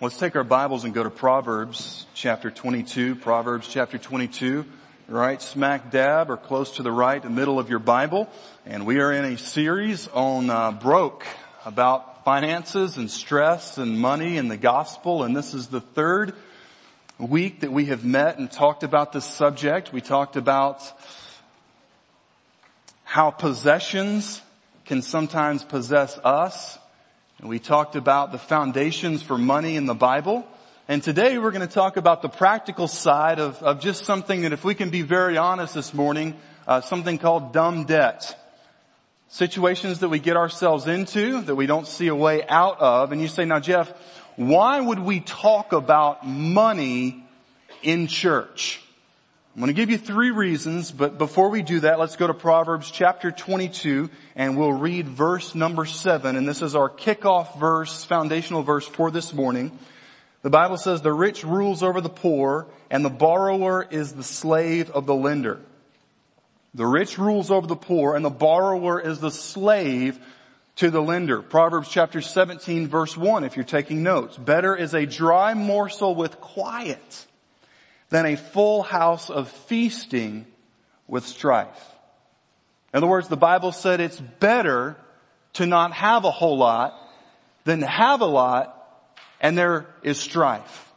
Let's take our Bibles and go to Proverbs chapter 22. Proverbs chapter 22, right smack dab or close to the right, the middle of your Bible. And we are in a series on broke, about finances and stress and money and the gospel. And this is the third week that we have met and talked about this subject. We talked about how possessions can sometimes possess us. And we talked about the foundations for money in the Bible. And today we're going to talk about the practical side of just something that, if we can be very honest this morning, something called dumb debt. Situations that we get ourselves into that we don't see a way out of. And you say, now Jeff, why would we talk about money in church? I'm going to give you three reasons, but before we do that, let's go to Proverbs chapter 22, and we'll read verse number 7, and this is our kickoff verse, foundational verse for this morning. The Bible says, "The rich rules over the poor, and the borrower is the slave of the lender." The rich rules over the poor, and the borrower is the slave to the lender. Proverbs chapter 17, verse 1, if you're taking notes. "Better is a dry morsel with quiet than a full house of feasting with strife." In other words, the Bible said it's better to not have a whole lot than to have a lot and there is strife.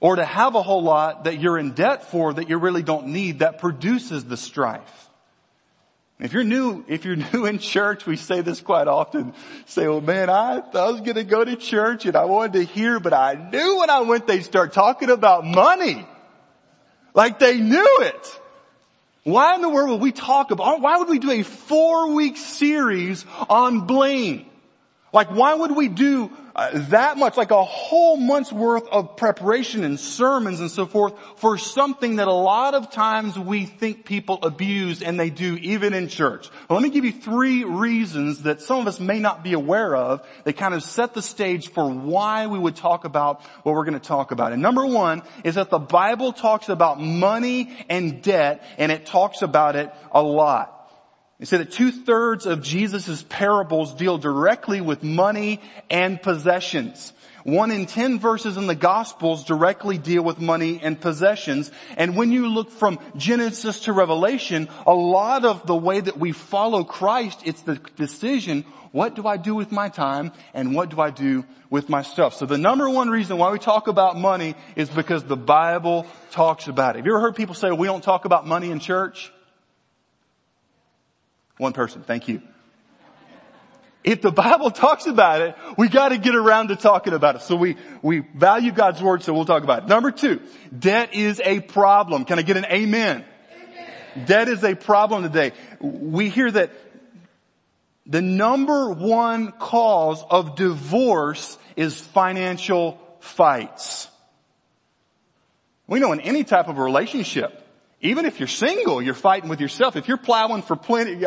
Or to have a whole lot that you're in debt for that you really don't need, that produces the strife. If you're new in church, we say this quite often. Say, well, man, I was going to go to church and I wanted to hear, but I knew when I went they'd start talking about money. Like they knew it. Why in the world would we talk about, why would we do a 4-week series on blame? Like why would we do that much, like a whole month's worth of preparation and sermons and so forth for something that a lot of times we think people abuse, and they do even in church? Well, let me give you three reasons that some of us may not be aware of that kind of set the stage for why we would talk about what we're going to talk about. And number one is that the Bible talks about money and debt, and it talks about it a lot. They say that 2/3 of Jesus' parables deal directly with money and possessions. 1 in 10 verses in the Gospels directly deal with money and possessions. And when you look from Genesis to Revelation, a lot of the way that we follow Christ, it's the decision, what do I do with my time and what do I do with my stuff? So the number one reason why we talk about money is because the Bible talks about it. Have you ever heard people say, we don't talk about money in church? One person, thank you. If the Bible talks about it, we got to get around to talking about it. So we value God's word, so we'll talk about it. Number two, debt is a problem. Can I get an amen? Amen. Debt is a problem today. We hear that the number one cause of divorce is financial fights. We know in any type of relationship, even if you're single, you're fighting with yourself. If you're plowing for pennies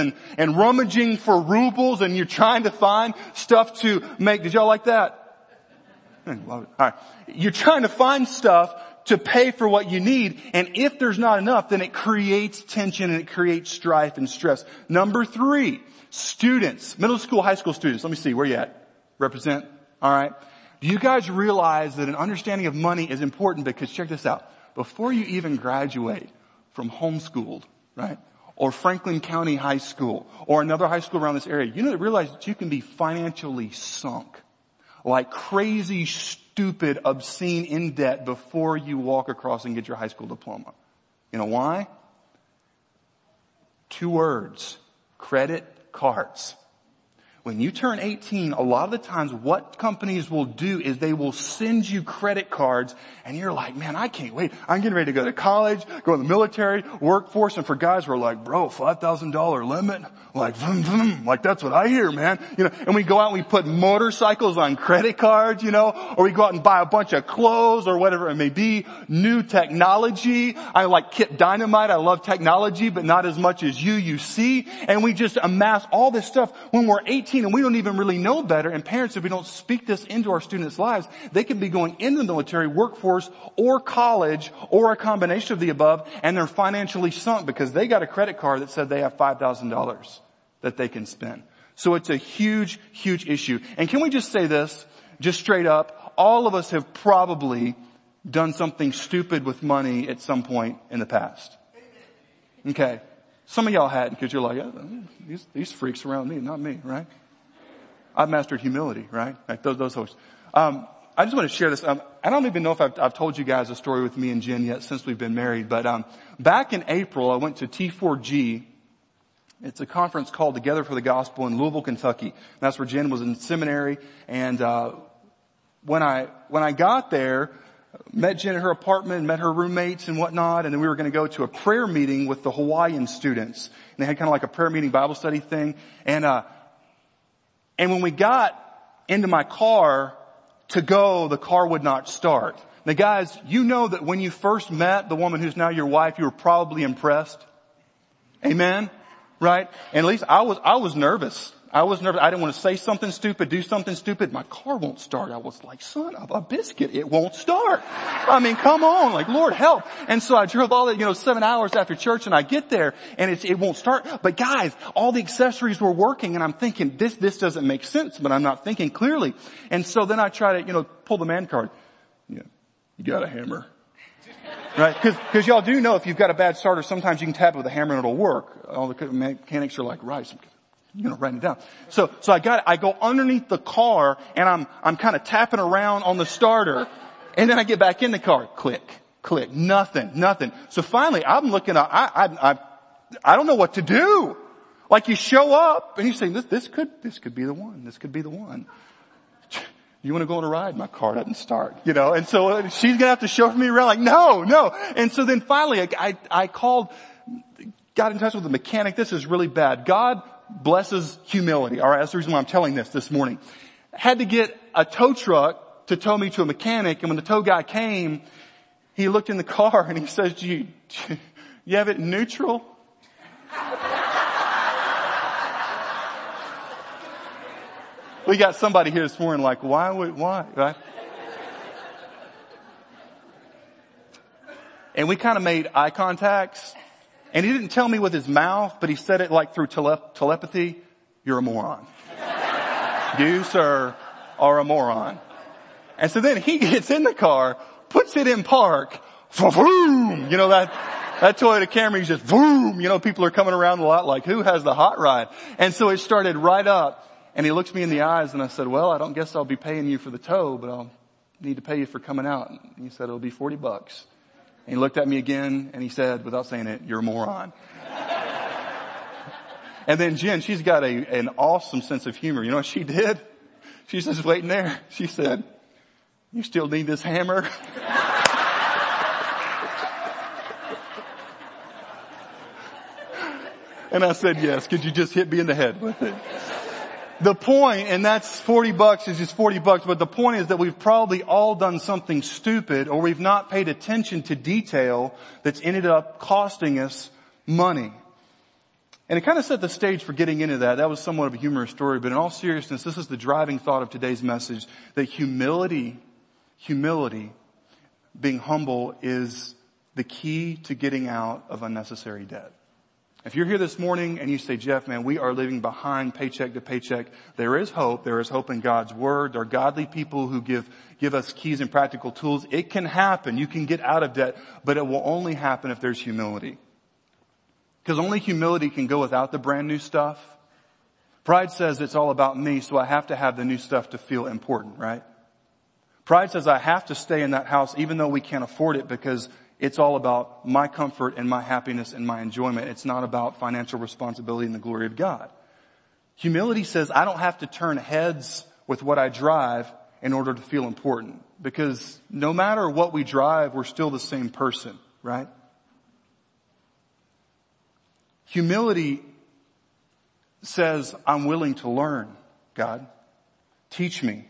and rummaging for rubles and you're trying to find stuff to make, did y'all like that? All right. You're trying to find stuff to pay for what you need, and if there's not enough, then it creates tension and it creates strife and stress. Number three, students, middle school, high school students. Let me see, where you at? Represent. All right. Do you guys realize that an understanding of money is important? Because check this out. Before you even graduate from homeschooled, right, or Franklin County High School, or another high school around this area, you need to realize that you can be financially sunk, like crazy, stupid, obscene in debt before you walk across and get your high school diploma. You know why? 2 words, credit cards. When you turn 18, a lot of the times what companies will do is they will send you credit cards, and you're like, man, I can't wait. I'm getting ready to go to college, go to the military, workforce. And for guys, we're like, bro, $5,000 limit. Like, vroom, vroom. Like, that's what I hear, man. You know, and we go out and we put motorcycles on credit cards, you know, or we go out and buy a bunch of clothes or whatever it may be. New technology. I like Kip Dynamite. I love technology, but not as much as you see. And we just amass all this stuff when we're 18. And we don't even really know better. And parents, if we don't speak this into our students' lives, they can be going into the military, workforce, or college, or a combination of the above, and they're financially sunk because they got a credit card that said they have $5,000 that they can spend. So it's a huge, huge issue. And can we just say this? just straight up, all of us have probably done something stupid with money at some point in the past. Okay. Some of y'all hadn't because you're like, oh, these freaks around me, not me, right? I've mastered humility, right? Like those folks. I just want to share this. I don't even know if I've told you guys a story with me and Jen yet since we've been married, but back in April, I went to T4G. It's a conference called Together for the Gospel in Louisville, Kentucky. And that's where Jen was in seminary. And when I got there, met Jen at her apartment, met her roommates and whatnot, and then we were going to go to a prayer meeting with the Hawaiian students. And they had kind of like a prayer meeting Bible study thing. And when we got into my car to go, the car would not start. Now guys, you know that when you first met the woman who's now your wife, you were probably impressed. Amen? Right? And at least I was nervous. I was nervous. I didn't want to say something stupid, do something stupid. My car won't start. I was like, son of a biscuit, it won't start. I mean, come on, like, Lord help. And so I drove all that, 7 hours after church, and I get there and it won't start. But guys, all the accessories were working, and I'm thinking this doesn't make sense, but I'm not thinking clearly. And so then I try to, pull the man card. Yeah, you got a hammer. Right? Cause y'all do know if you've got a bad starter, sometimes you can tap it with a hammer and it'll work. All the mechanics are like, right. Writing it down. So I go underneath the car and I'm kind of tapping around on the starter, and then I get back in the car. Click, click, nothing. So finally I'm looking up, I don't know what to do. Like you show up and you say, this could be the one. This could be the one. You want to go on a ride? My car doesn't start, and so she's going to have to show me around like, no. And so then finally I got in touch with the mechanic. This is really bad. God blesses humility. All right, that's the reason why I'm telling this morning. Had to get a tow truck to tow me to a mechanic, and when the tow guy came, he looked in the car and he says, "Do you have it in neutral?" We got somebody here this morning like, why, right? And we kind of made eye contacts. And he didn't tell me with his mouth, but he said it like through telepathy. You're a moron. You, sir, are a moron. And so then he gets in the car, puts it in park, vroom. That Toyota Camry is just vroom. People are coming around a lot like, who has the hot ride? And so it started right up, and he looked me in the eyes, and I said, well, I don't guess I'll be paying you for the tow, but I'll need to pay you for coming out. And he said, it'll be $40. And he looked at me again, and he said, without saying it, you're a moron. And then Jen, she's got an awesome sense of humor. You know what she did? She's just waiting there. She said, you still need this hammer? And I said, yes, could you just hit me in the head with it? The point, and that's $40 is just $40, but the point is that we've probably all done something stupid, or we've not paid attention to detail that's ended up costing us money. And it kind of set the stage for getting into that. That was somewhat of a humorous story, but in all seriousness, this is the driving thought of today's message, that humility, being humble, is the key to getting out of unnecessary debt. If you're here this morning and you say, Jeff, man, we are living behind paycheck to paycheck, there is hope. There is hope in God's word. There are godly people who give us keys and practical tools. It can happen. You can get out of debt, but it will only happen if there's humility. Because only humility can go without the brand new stuff. Pride says it's all about me, so I have to have the new stuff to feel important, right? Pride says I have to stay in that house even though we can't afford it, because it's all about my comfort and my happiness and my enjoyment. It's not about financial responsibility and the glory of God. Humility says I don't have to turn heads with what I drive in order to feel important, because no matter what we drive, we're still the same person, right? Humility says I'm willing to learn, God. Teach me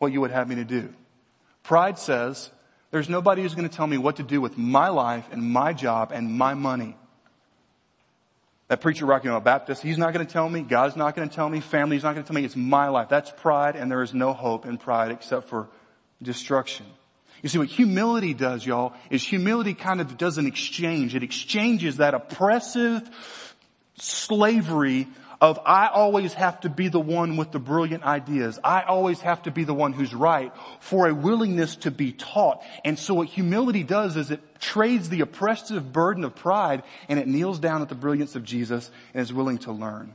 what you would have me to do. Pride says there's nobody who's going to tell me what to do with my life and my job and my money. That preacher Rocky Baptist, he's not going to tell me. God's not going to tell me. Family's not going to tell me. It's my life. That's pride, and there is no hope in pride except for destruction. You see, what humility does, y'all, is humility kind of does an exchange. It exchanges that oppressive slavery of I always have to be the one with the brilliant ideas. I always have to be the one who's right, for a willingness to be taught. And so what humility does is it trades the oppressive burden of pride, and it kneels down at the brilliance of Jesus and is willing to learn.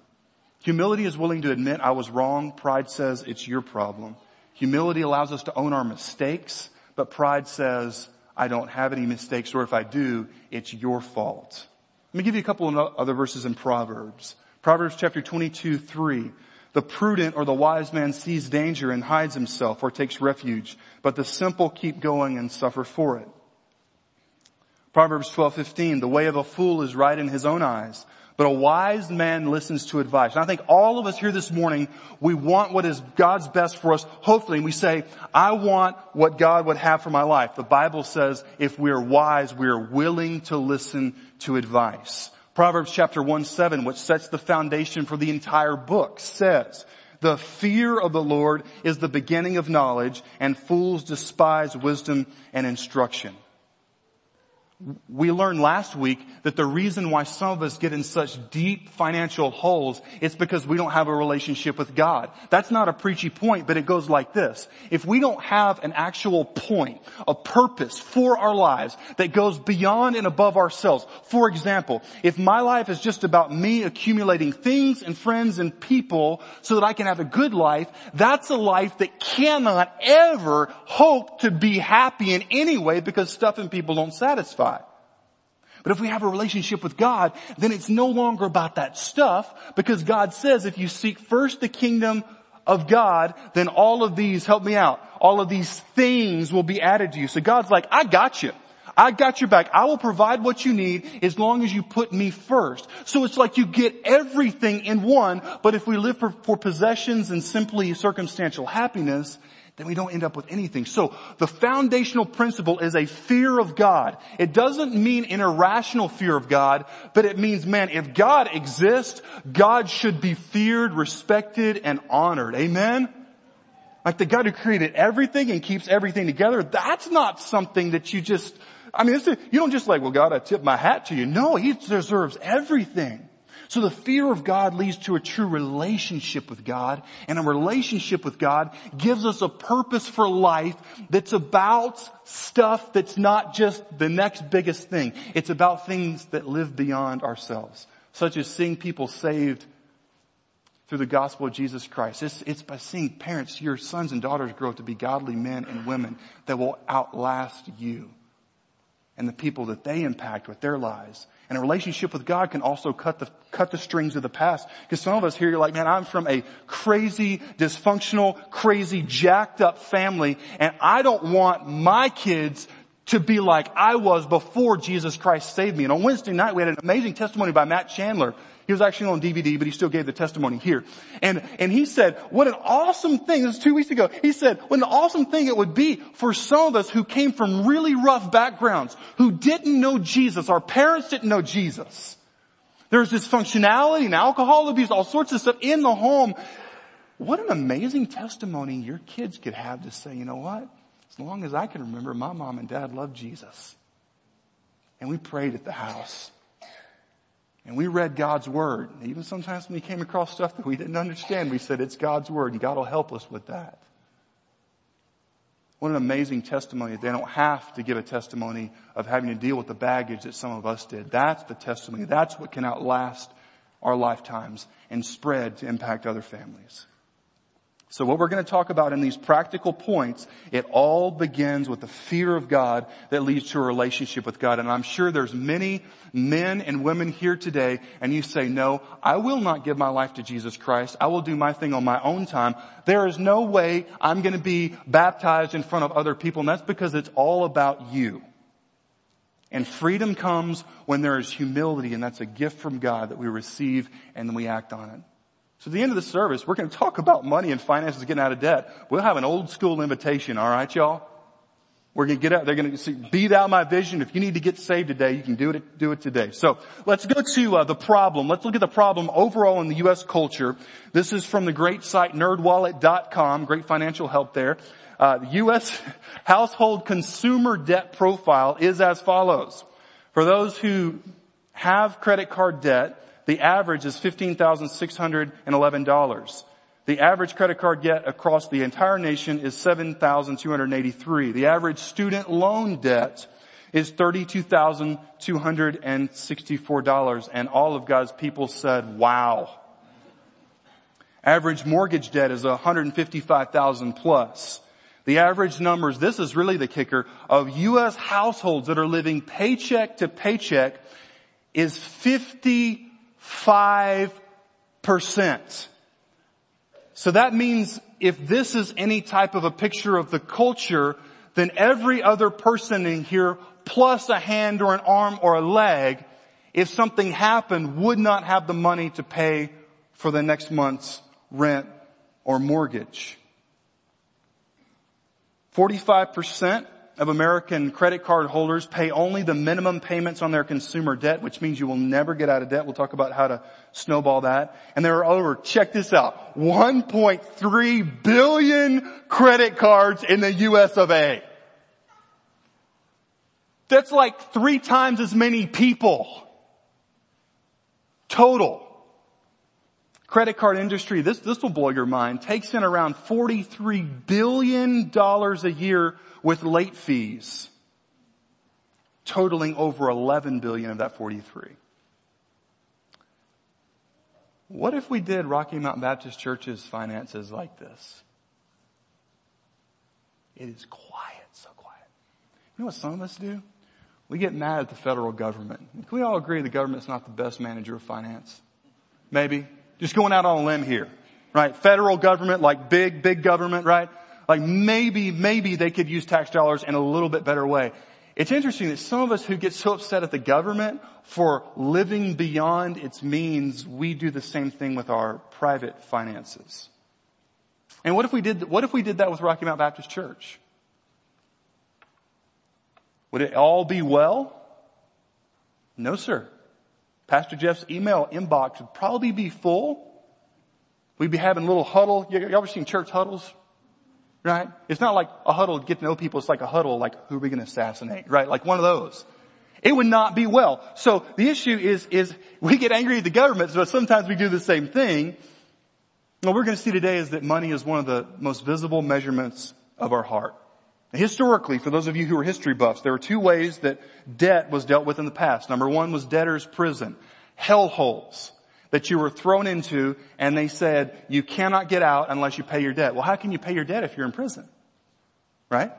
Humility is willing to admit I was wrong. Pride says it's your problem. Humility allows us to own our mistakes, but pride says I don't have any mistakes, or if I do, it's your fault. Let me give you a couple of other verses in Proverbs. Proverbs chapter 22:3. The prudent or the wise man sees danger and hides himself or takes refuge, but the simple keep going and suffer for it. Proverbs 12:15. The way of a fool is right in his own eyes, but a wise man listens to advice. And I think all of us here this morning, we want what is God's best for us, hopefully, and we say, I want what God would have for my life. The Bible says if we are wise, we are willing to listen to advice. Proverbs chapter 1:7, which sets the foundation for the entire book, says, the fear of the Lord is the beginning of knowledge, and fools despise wisdom and instruction. We learned last week that the reason why some of us get in such deep financial holes is because we don't have a relationship with God. That's not a preachy point, but it goes like this. If we don't have an actual point, a purpose for our lives that goes beyond and above ourselves, for example, if my life is just about me accumulating things and friends and people so that I can have a good life, that's a life that cannot ever hope to be happy in any way because stuff and people don't satisfy. But if we have a relationship with God, then it's no longer about that stuff, because God says if you seek first the kingdom of God, then all of these, help me out, all of these things will be added to you. So God's like, I got you. I got your back. I will provide what you need as long as you put me first. So it's like you get everything in one, but if we live for possessions and simply circumstantial happiness, then we don't end up with anything. So the foundational principle is a fear of God. It doesn't mean an irrational fear of God, but it means, man, if God exists, God should be feared, respected, and honored. Amen? Like the God who created everything and keeps everything together, that's not something that you just, you don't just like, well, God, I tip my hat to you. No, He deserves everything. So the fear of God leads to a true relationship with God, and a relationship with God gives us a purpose for life that's about stuff that's not just the next biggest thing. It's about things that live beyond ourselves, such as seeing people saved through the gospel of Jesus Christ. It's by seeing parents, your sons and daughters grow up to be godly men and women that will outlast you and the people that they impact with their lives. And a relationship with God can also cut the strings of the past. Because some of us here, you're like, man, I'm from a crazy, dysfunctional, crazy, jacked up family, and I don't want my kids to be like I was before Jesus Christ saved me. And on Wednesday night, we had an amazing testimony by Matt Chandler. He was actually on DVD, but he still gave the testimony here. And he said, what an awesome thing. This was 2 weeks ago. He said, what an awesome thing it would be for some of us who came from really rough backgrounds, who didn't know Jesus. Our parents didn't know Jesus. There was dysfunctionality and alcohol abuse, all sorts of stuff in the home. What an amazing testimony your kids could have to say, you know what? As long as I can remember, my mom and dad loved Jesus. And we prayed at the house. And we read God's word. And even sometimes when we came across stuff that we didn't understand, we said, it's God's word, and God will help us with that. What an amazing testimony. They don't have to give a testimony of having to deal with the baggage that some of us did. That's the testimony. That's what can outlast our lifetimes and spread to impact other families. So what we're going to talk about in these practical points, it all begins with the fear of God that leads to a relationship with God. And I'm sure there's many men and women here today, and you say, no, I will not give my life to Jesus Christ. I will do my thing on my own time. There is no way I'm going to be baptized in front of other people, and that's because it's all about you. And freedom comes when there is humility, and that's a gift from God that we receive and we act on it. So at the end of the service, we're going to talk about money and finances, getting out of debt. We'll have an old school invitation, all right, y'all? We're going to get out. They're going to see, be thou my vision. If you need to get saved today, you can do it today. So let's go to the problem. Let's look at the problem overall in the U.S. culture. This is from the great site NerdWallet.com. Great financial help there. The U.S. household consumer debt profile is as follows. For those who have credit card debt, the average is $15,611. The average credit card debt across the entire nation is $7,283. The average student loan debt is $32,264. And all of God's people said, wow. Average mortgage debt is $155,000 plus. The average numbers, this is really the kicker, of U.S. households that are living paycheck to paycheck is 55%. So that means if this is any type of a picture of the culture, then every other person in here, plus a hand or an arm or a leg, if something happened, would not have the money to pay for the next month's rent or mortgage. 45% of American credit card holders pay only the minimum payments on their consumer debt, which means you will never get out of debt. We'll talk about how to snowball that. And there are over, check this out, 1.3 billion credit cards in the U.S. of A. That's like 3 times as many people total. Credit card industry, this will blow your mind, takes in around $43 billion a year with late fees, totaling over 11 billion of that 43. What if we did Rocky Mount Baptist Church's finances like this? It is quiet, so quiet. You know what some of us do? We get mad at the federal government. Can we all agree the government's not the best manager of finance? Maybe. Just going out on a limb here, right? Federal government, like big government, right? Like maybe they could use tax dollars in a little bit better way. It's interesting that some of us who get so upset at the government for living beyond its means, we do the same thing with our private finances. And what if we did that with Rocky Mount Baptist Church? Would it all be well? No, sir. Pastor Jeff's email inbox would probably be full. We'd be having little huddle. You ever seen church huddles? Right? It's not like a huddle to get to know people. It's like a huddle like, who are we going to assassinate? Right? Like one of those. It would not be well. So the issue is we get angry at the government, but sometimes we do the same thing. What we're going to see today is that money is one of the most visible measurements of our heart. Historically, for those of you who are history buffs, there were 2 ways that debt was dealt with in the past. Number 1 was debtor's prison, hellholes that you were thrown into, and they said, you cannot get out unless you pay your debt. Well, how can you pay your debt if you're in prison? Right?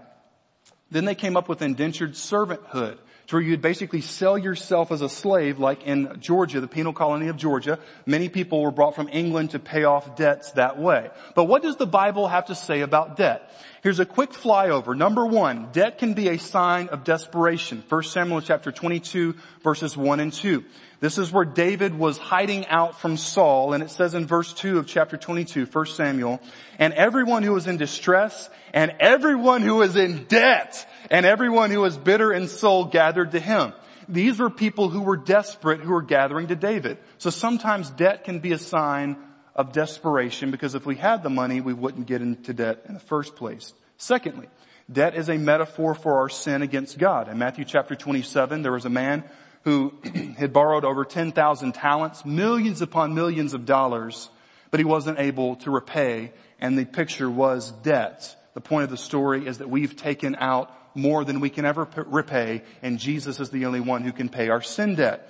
Then they came up with indentured servanthood, to where you'd basically sell yourself as a slave, like in Georgia, the penal colony of Georgia. Many people were brought from England to pay off debts that way. But what does the Bible have to say about debt? Here's a quick flyover. Number 1, debt can be a sign of desperation. 1 Samuel chapter 22, verses 1 and 2. This is where David was hiding out from Saul, and it says in verse 2 of chapter 22, 1 Samuel, and everyone who was in distress, and everyone who was in debt, and everyone who was bitter in soul gathered to him. These were people who were desperate who were gathering to David. So sometimes debt can be a sign of desperation, because if we had the money, we wouldn't get into debt in the first place. Secondly, debt is a metaphor for our sin against God. In Matthew chapter 27, there was a man who had borrowed over 10,000 talents, millions upon millions of dollars, but he wasn't able to repay, and the picture was debt. The point of the story is that we've taken out more than we can ever repay, and Jesus is the only one who can pay our sin debt.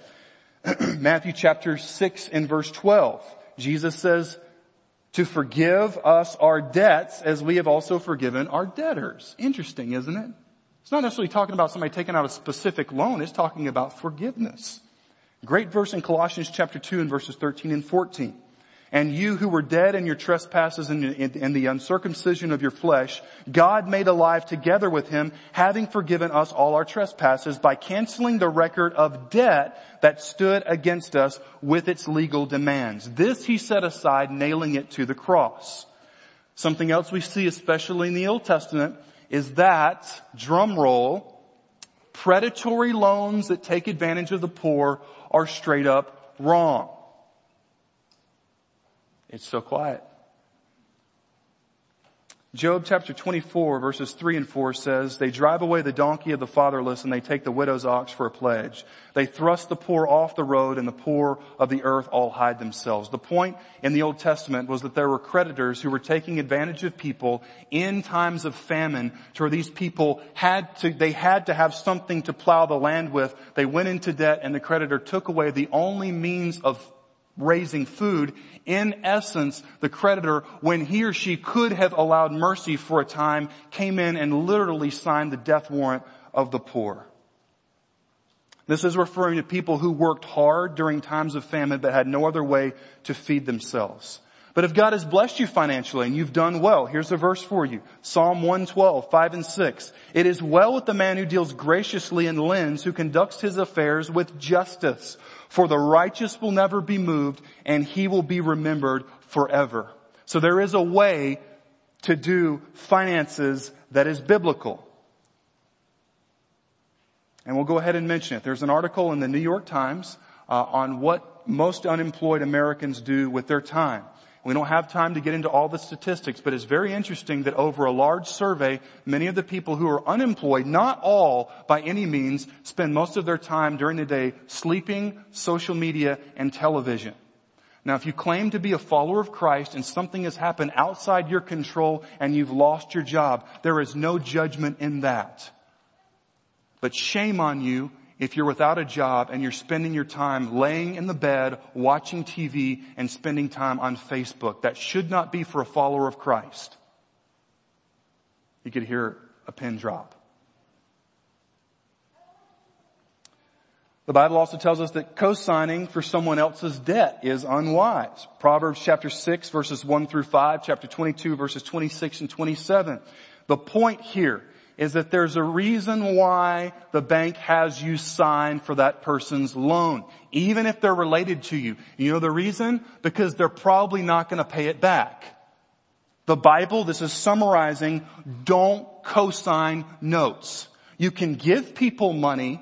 Matthew chapter 6 and verse 12, Jesus says, to forgive us our debts as we have also forgiven our debtors. Interesting, isn't it? It's not necessarily talking about somebody taking out a specific loan. It's talking about forgiveness. Great verse in Colossians chapter 2 and verses 13 and 14. And you who were dead in your trespasses and the uncircumcision of your flesh, God made alive together with him, having forgiven us all our trespasses by canceling the record of debt that stood against us with its legal demands. This he set aside, nailing it to the cross. Something else we see, especially in the Old Testament, is that, drum roll, predatory loans that take advantage of the poor are straight up wrong. It's so quiet. Job chapter 24 verses 3 and 4 says, they drive away the donkey of the fatherless and they take the widow's ox for a pledge. They thrust the poor off the road and the poor of the earth all hide themselves. The point in the Old Testament was that there were creditors who were taking advantage of people in times of famine, to where these people had to have something to plow the land with. They went into debt and the creditor took away the only means of raising food. In essence, the creditor, when he or she could have allowed mercy for a time, came in and literally signed the death warrant of the poor. This is referring to people who worked hard during times of famine but had no other way to feed themselves. But if God has blessed you financially and you've done well, here's a verse for you. Psalm 112, 5 and 6. It is well with the man who deals graciously and lends, who conducts his affairs with justice. For the righteous will never be moved, and he will be remembered forever. So there is a way to do finances that is biblical. And we'll go ahead and mention it. There's an article in the New York Times on what most unemployed Americans do with their time. We don't have time to get into all the statistics, but it's very interesting that over a large survey, many of the people who are unemployed, not all by any means, spend most of their time during the day sleeping, social media, and television. Now, if you claim to be a follower of Christ and something has happened outside your control and you've lost your job, there is no judgment in that. But shame on you if you're without a job and you're spending your time laying in the bed, watching TV, and spending time on Facebook. That should not be for a follower of Christ. You could hear a pin drop. The Bible also tells us that co-signing for someone else's debt is unwise. Proverbs chapter 6 verses 1 through 5, chapter 22 verses 26 and 27. The point here is that there's a reason why the bank has you sign for that person's loan, even if they're related to you. You know the reason? Because they're probably not going to pay it back. The Bible, this is summarizing, don't co-sign notes. You can give people money,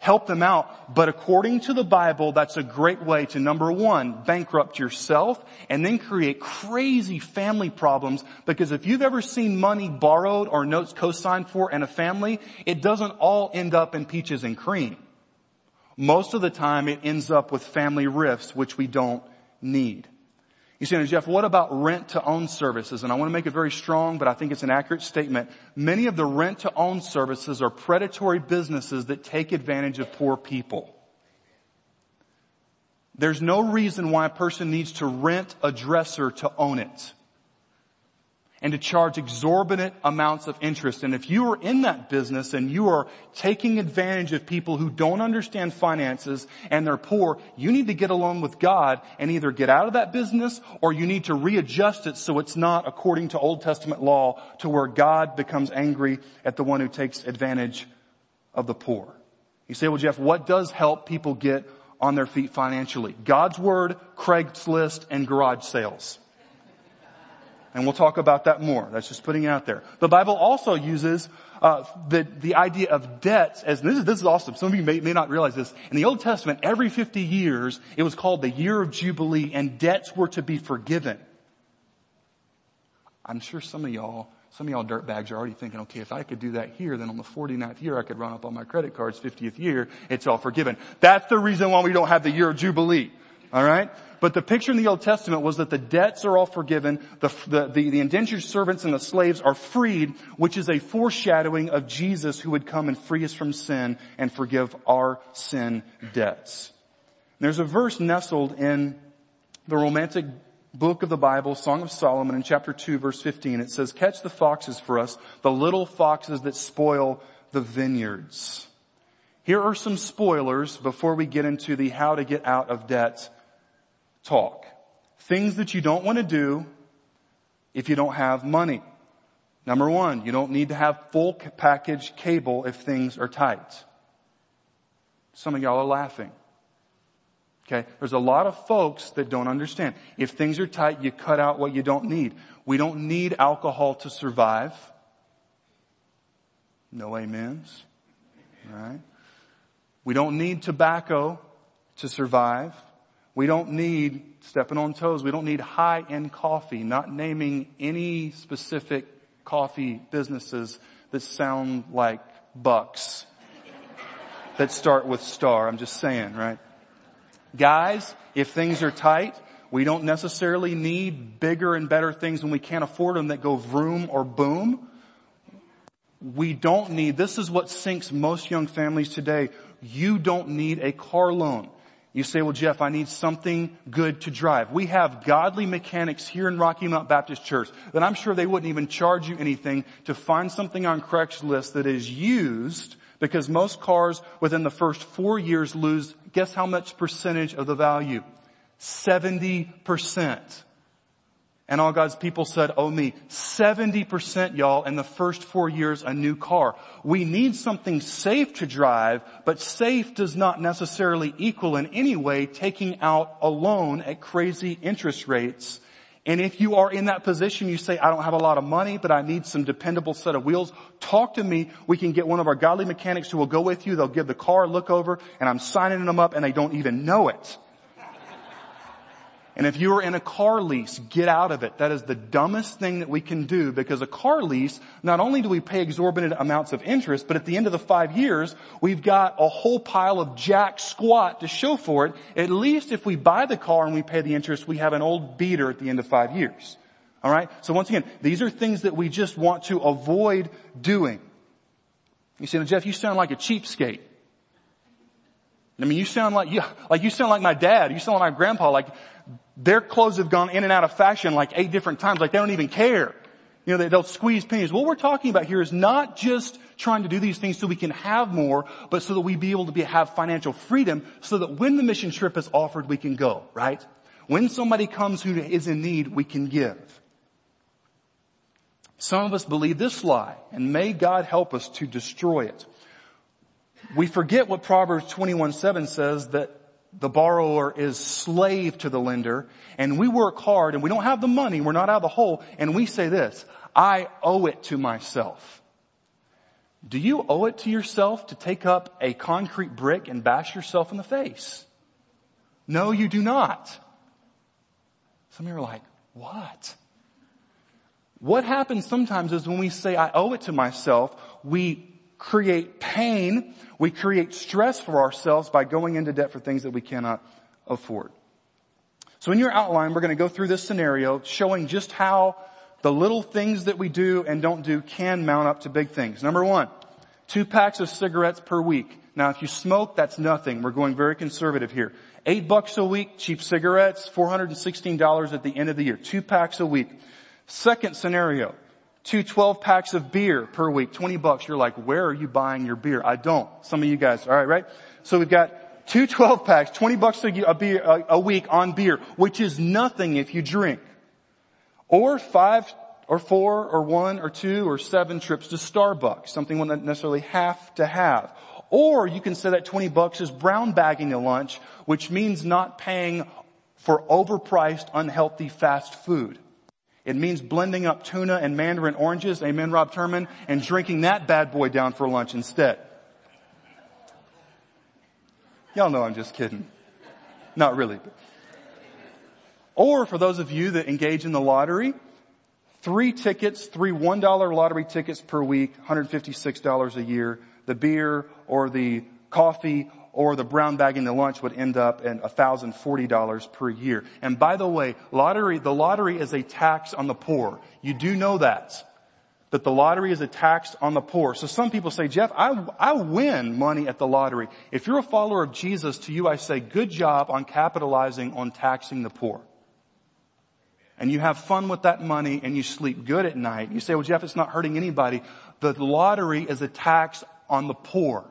help them out, but according to the Bible, that's a great way to, number one, bankrupt yourself and then create crazy family problems, because if you've ever seen money borrowed or notes co-signed for in a family, it doesn't all end up in peaches and cream. Most of the time, it ends up with family rifts, which we don't need. You say, Jeff, what about rent-to-own services? And I want to make it very strong, but I think it's an accurate statement. Many of the rent-to-own services are predatory businesses that take advantage of poor people. There's no reason why a person needs to rent a dresser to own it and to charge exorbitant amounts of interest. And if you are in that business and you are taking advantage of people who don't understand finances and they're poor, you need to get alone with God and either get out of that business, or you need to readjust it so it's not according to Old Testament law, to where God becomes angry at the one who takes advantage of the poor. You say, well, Jeff, what does help people get on their feet financially? God's Word, Craigslist, and garage sales. And we'll talk about that more. That's just putting it out there. The Bible also uses the idea of debts as, this is awesome. Some of you may not realize this. In the Old Testament, every 50 years, it was called the year of Jubilee, and debts were to be forgiven. I'm sure some of y'all dirtbags are already thinking, okay, if I could do that here, then on the 49th year, I could run up on my credit cards, 50th year, it's all forgiven. That's the reason why we don't have the year of Jubilee. All right? But the picture in the Old Testament was that the debts are all forgiven, the indentured servants and the slaves are freed, which is a foreshadowing of Jesus, who would come and free us from sin and forgive our sin debts. And there's a verse nestled in the romantic book of the Bible, Song of Solomon, in chapter 2, verse 15. It says, catch the foxes for us, the little foxes that spoil the vineyards. Here are some spoilers before we get into the how to get out of debt talk. Things that you don't want to do if you don't have money. Number one, you don't need to have full package cable if things are tight. Some of y'all are laughing. Okay, there's a lot of folks that don't understand. If things are tight, you cut out what you don't need. We don't need alcohol to survive. No amens. All right. We don't need tobacco to survive. We don't need, stepping on toes, we don't need high-end coffee, not naming any specific coffee businesses that sound like Bucks that start with star. I'm just saying, right? Guys, if things are tight, we don't necessarily need bigger and better things when we can't afford them that go vroom or boom. We don't need, this is what sinks most young families today. You don't need a car loan. You say, well, Jeff, I need something good to drive. We have godly mechanics here in Rocky Mount Baptist Church that I'm sure they wouldn't even charge you anything to find something on Craigslist that is used, because most cars within the first 4 years lose, guess how much percentage of the value? 70%. And all God's people said, oh me, 70%, y'all, in the first 4 years, a new car. We need something safe to drive, but safe does not necessarily equal in any way taking out a loan at crazy interest rates. And if you are in that position, you say, I don't have a lot of money, but I need some dependable set of wheels, talk to me. We can get one of our godly mechanics who will go with you. They'll give the car a look over, and I'm signing them up, and they don't even know it. And if you are in a car lease, get out of it. That is the dumbest thing that we can do, because a car lease, not only do we pay exorbitant amounts of interest, but at the end of the 5 years, we've got a whole pile of jack squat to show for it. At least if we buy the car and we pay the interest, we have an old beater at the end of 5 years. All right? So once again, these are things that we just want to avoid doing. You say, Jeff, you sound like a cheapskate. I mean, you sound like, yeah, like you sound like my dad. You sound like my grandpa. Like, their clothes have gone in and out of fashion like 8 different times. Like, they don't even care. You know, they'll squeeze pennies. What we're talking about here is not just trying to do these things so we can have more, but so that we be able to have financial freedom, so that when the mission trip is offered, we can go, right? When somebody comes who is in need, we can give. Some of us believe this lie, and may God help us to destroy it. We forget what Proverbs 21:7 says, that the borrower is slave to the lender, and we work hard, and we don't have the money, we're not out of the hole, and we say this, I owe it to myself. Do you owe it to yourself to take up a concrete brick and bash yourself in the face? No, you do not. Some of you are like, what? What happens sometimes is when we say, I owe it to myself, we create pain, we create stress for ourselves by going into debt for things that we cannot afford. So in your outline, we're going to go through this scenario showing just how the little things that we do and don't do can mount up to big things. Number 1, 2 packs of cigarettes per week. Now, if you smoke, that's nothing. We're going very conservative here. $8 a week, cheap cigarettes, $416 at the end of the year. 2 packs a week. Second scenario, 2 12-packs of beer per week, $20. You're like, where are you buying your beer? I don't. Some of you guys, all right, right? So we've got 2 12-packs, $20 a week on beer, which is nothing if you drink. Or 5 or 4 or 1 or 2 or 7 trips to Starbucks, something we don't necessarily have to have. Or you can say that $20 is brown bagging a lunch, which means not paying for overpriced, unhealthy fast food. It means blending up tuna and mandarin oranges, amen, Rob Turman, and drinking that bad boy down for lunch instead. Y'all know I'm just kidding. Not really. Or for those of you that engage in the lottery, 3 tickets, 3 $1 lottery tickets per week, $156 a year. The beer or the coffee or the brown bag in the lunch would end up at $1,040 per year. And by the way, the lottery is a tax on the poor. You do know that the lottery is a tax on the poor. So some people say, Jeff, I win money at the lottery. If you're a follower of Jesus, to you I say, good job on capitalizing on taxing the poor. And you have fun with that money and you sleep good at night. You say, well, Jeff, it's not hurting anybody. The lottery is a tax on the poor.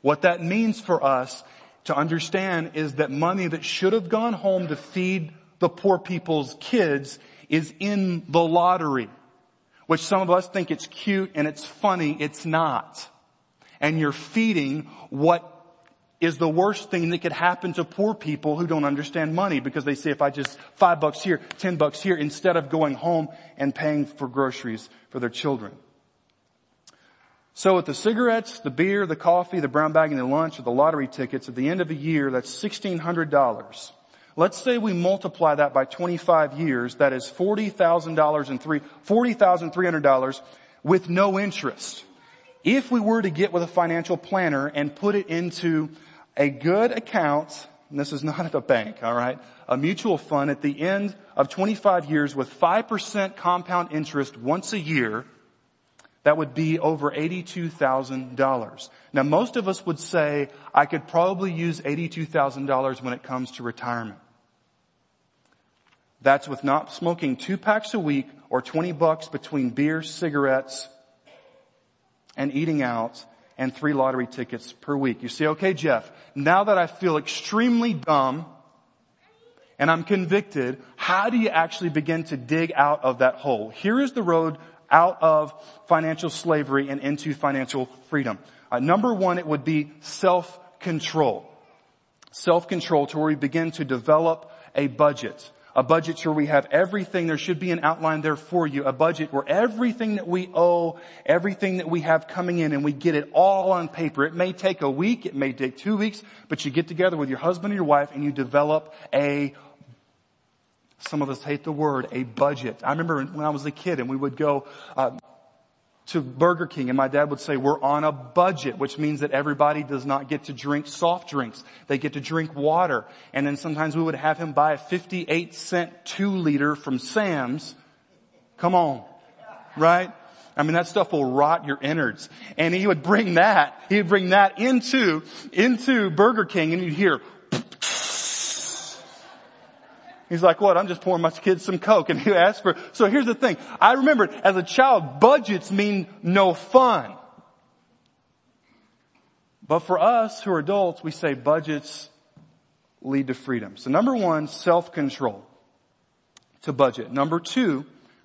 What that means for us to understand is that money that should have gone home to feed the poor people's kids is in the lottery, which some of us think it's cute and it's funny. It's not. And you're feeding what is the worst thing that could happen to poor people who don't understand money, because they say, if I just $5 here, $10 here, instead of going home and paying for groceries for their children. So with the cigarettes, the beer, the coffee, the brown bag and the lunch, or the lottery tickets, at the end of the year, that's $1,600. Let's say we multiply that by 25 years. That is $40,300 with no interest. If we were to get with a financial planner and put it into a good account, and this is not at a bank, all right, a mutual fund at the end of 25 years with 5% compound interest once a year, that would be over $82,000. Now, most of us would say, I could probably use $82,000 when it comes to retirement. That's with not smoking 2 packs a week or $20 between beer, cigarettes, and eating out, and 3 lottery tickets per week. You say, okay, Jeff, now that I feel extremely dumb and I'm convicted, how do you actually begin to dig out of that hole? Here is the road out of financial slavery and into financial freedom. Number one, it would be self-control. Self-control to where we begin to develop a budget. A budget where we have everything. There should be an outline there for you. A budget where everything that we owe, everything that we have coming in, and we get it all on paper. It may take a week, it may take 2 weeks, but you get together with your husband or your wife and you develop a, some of us hate the word, a budget. I remember when I was a kid and we would go to Burger King and my dad would say, we're on a budget, which means that everybody does not get to drink soft drinks. They get to drink water. And then sometimes we would have him buy a 58-cent 2-liter from Sam's. Come on. Right? I mean, that stuff will rot your innards. And he would bring that. He would bring that into Burger King and you'd hear. He's like, what? I'm just pouring my kids some Coke. And he asked for, so here's the thing. I remembered as a child, budgets mean no fun. But for us who are adults, we say budgets lead to freedom. So number one, self-control to budget. Number two,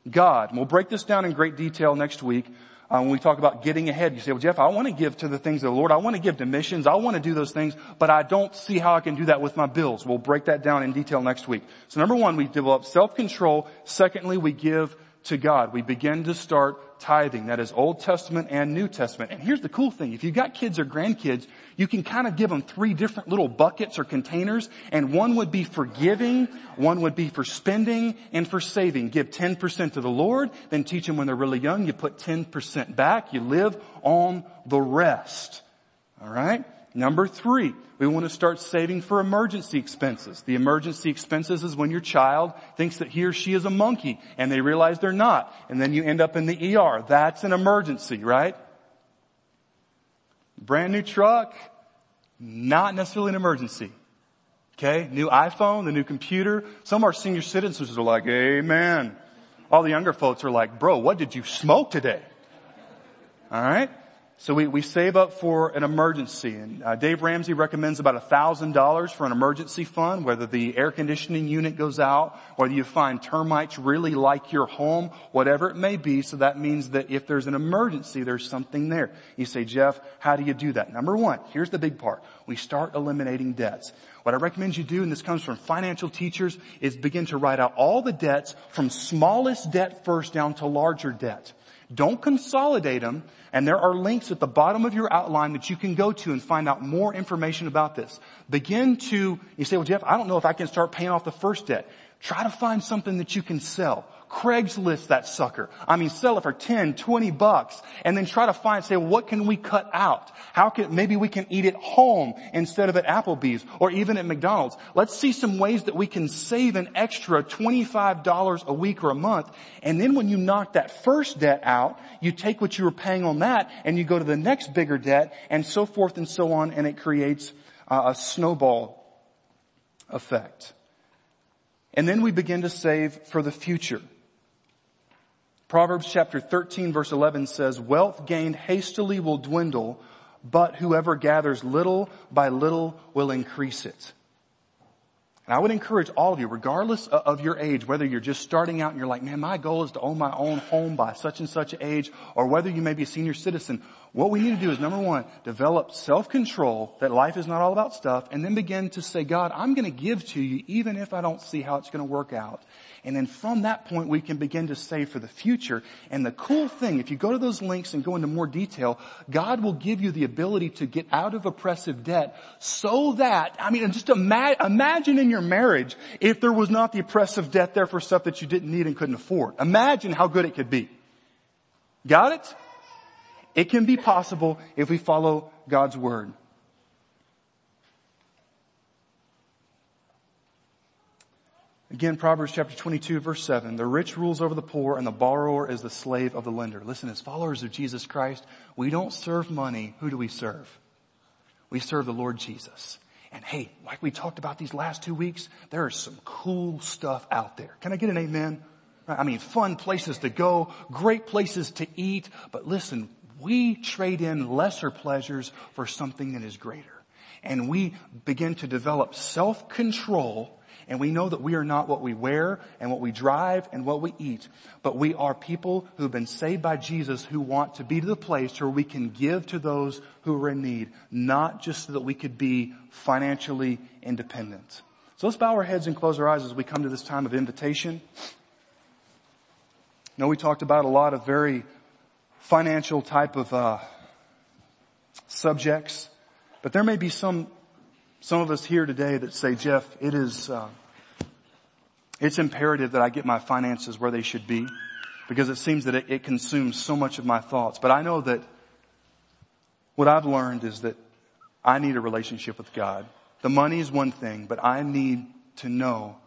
God. And we'll break this down in great detail next week. When we talk about getting ahead, you say, well, Jeff, I want to give to the things of the Lord. I want to give to missions. I want to do those things, but I don't see how I can do that with my bills. We'll break that down in detail next week. So number one, we develop self-control. Secondly, we give to God. We begin to start tithing. That is Old Testament and New Testament. And here's the cool thing. If you've got kids or grandkids, you can kind of give them 3 different little buckets or containers. And one would be for giving, one would be for spending, and for saving. Give 10% to the Lord, then teach them when they're really young. You put 10% back. You live on the rest. All right? Number 3, we want to start saving for emergency expenses. The emergency expenses is when your child thinks that he or she is a monkey and they realize they're not. And then you end up in the ER. That's an emergency, right? Brand new truck, not necessarily an emergency. Okay? New iPhone, the new computer. Some of our senior citizens are like, amen. All the younger folks are like, bro, what did you smoke today? All right? So we save up for an emergency, and Dave Ramsey recommends about $1,000 for an emergency fund, whether the air conditioning unit goes out, whether you find termites really like your home, whatever it may be. So that means that if there's an emergency, there's something there. You say, Jeff, how do you do that? Number one, here's the big part. We start eliminating debts. What I recommend you do, and this comes from financial teachers, is begin to write out all the debts from smallest debt first down to larger debt. Don't consolidate them, and there are links at the bottom of your outline that you can go to and find out more information about this. Begin to, you say, well, Jeff, I don't know if I can start paying off the first debt. Try to find something that you can sell. Craigslist that sucker. I mean, sell it for $10, $20, and then try to find, say, well, what can we cut out? How can, maybe we can eat at home instead of at Applebee's or even at McDonald's. Let's see some ways that we can save an extra $25 a week or a month. And then when you knock that first debt out, you take what you were paying on that and you go to the next bigger debt and so forth and so on, and it creates a snowball effect. And then we begin to save for the future. Proverbs chapter 13 verse 11 says, wealth gained hastily will dwindle, but whoever gathers little by little will increase it. And I would encourage all of you, regardless of your age, whether you're just starting out and you're like, man, my goal is to own my own home by such and such age, or whether you may be a senior citizen, What we need to do is, number one, develop self-control that life is not all about stuff, and then begin to say, God, I'm going to give to you even if I don't see how it's going to work out. And then from that point, we can begin to save for the future. And the cool thing, if you go to those links and go into more detail, God will give you the ability to get out of oppressive debt so that, I mean, just imagine in your marriage if there was not the oppressive debt there for stuff that you didn't need and couldn't afford. Imagine how good it could be. Got it? It can be possible if we follow God's word. Again, Proverbs chapter 22, verse 7. The rich rules over the poor, and the borrower is the slave of the lender. Listen, as followers of Jesus Christ, we don't serve money. Who do we serve? We serve the Lord Jesus. And hey, like we talked about these last 2 weeks, there is some cool stuff out there. Can I get an amen? I mean, fun places to go, great places to eat. But listen, we trade in lesser pleasures for something that is greater. And we begin to develop self-control. And we know that we are not what we wear and what we drive and what we eat, but we are people who've been saved by Jesus who want to be to the place where we can give to those who are in need, not just so that we could be financially independent. So let's bow our heads and close our eyes as we come to this time of invitation. You know, we talked about a lot of very financial type of subjects, but there may be some of us here today that say, Jeff, it is, it's imperative that I get my finances where they should be, because it seems that it consumes so much of my thoughts. But I know that what I've learned is that I need a relationship with God. The money is one thing, but I need to know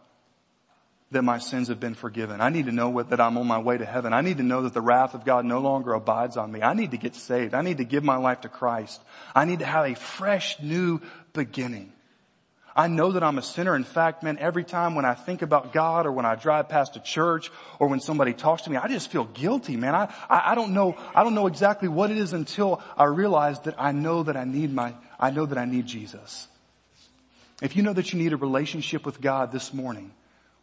that my sins have been forgiven. I need to know that I'm on my way to heaven. I need to know that the wrath of God no longer abides on me. I need to get saved. I need to give my life to Christ. I need to have a fresh new beginning. I know that I'm a sinner. In fact, man, every time when I think about God, or when I drive past a church, or when somebody talks to me, I just feel guilty, man. I don't know exactly what it is until I realize that I know that I need Jesus. If you know that you need a relationship with God this morning,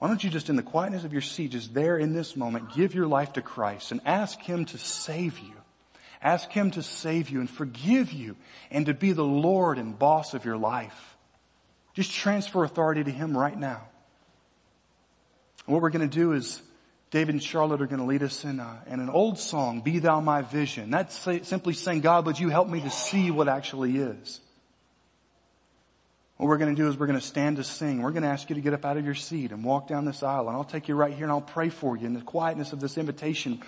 why don't you just, in the quietness of your seat, just there in this moment, give your life to Christ and ask Him to save you. Ask Him to save you and forgive you and to be the Lord and boss of your life. Just transfer authority to Him right now. And what we're going to do is David and Charlotte are going to lead us in an old song, Be Thou My Vision. That's simply saying, God, would you help me to see what actually is? What we're going to do is we're going to stand to sing. We're going to ask you to get up out of your seat and walk down this aisle. And I'll take you right here and I'll pray for you in the quietness of this invitation.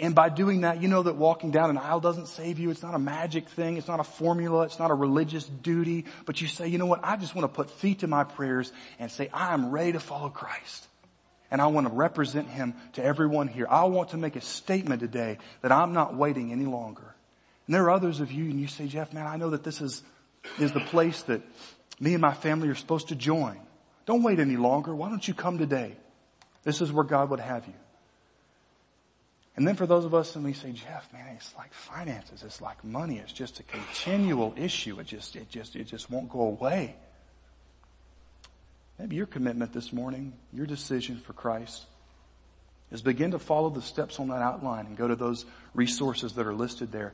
And by doing that, you know that walking down an aisle doesn't save you. It's not a magic thing. It's not a formula. It's not a religious duty. But you say, you know what? I just want to put feet to my prayers and say, I am ready to follow Christ. And I want to represent Him to everyone here. I want to make a statement today that I'm not waiting any longer. And there are others of you, and you say, Jeff, man, I know that this is the place that me and my family are supposed to join. Don't wait any longer. Why don't you come today? This is where God would have you. And then for those of us, and we say, Jeff, man, it's like finances. It's like money. It's just a continual issue. It just won't go away. Maybe your commitment this morning, your decision for Christ, is begin to follow the steps on that outline and go to those resources that are listed there.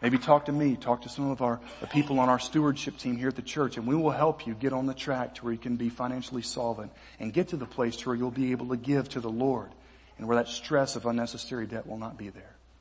Maybe talk to me, talk to some of the people on our stewardship team here at the church, and we will help you get on the track to where you can be financially solvent and get to the place where you'll be able to give to the Lord and where that stress of unnecessary debt will not be there.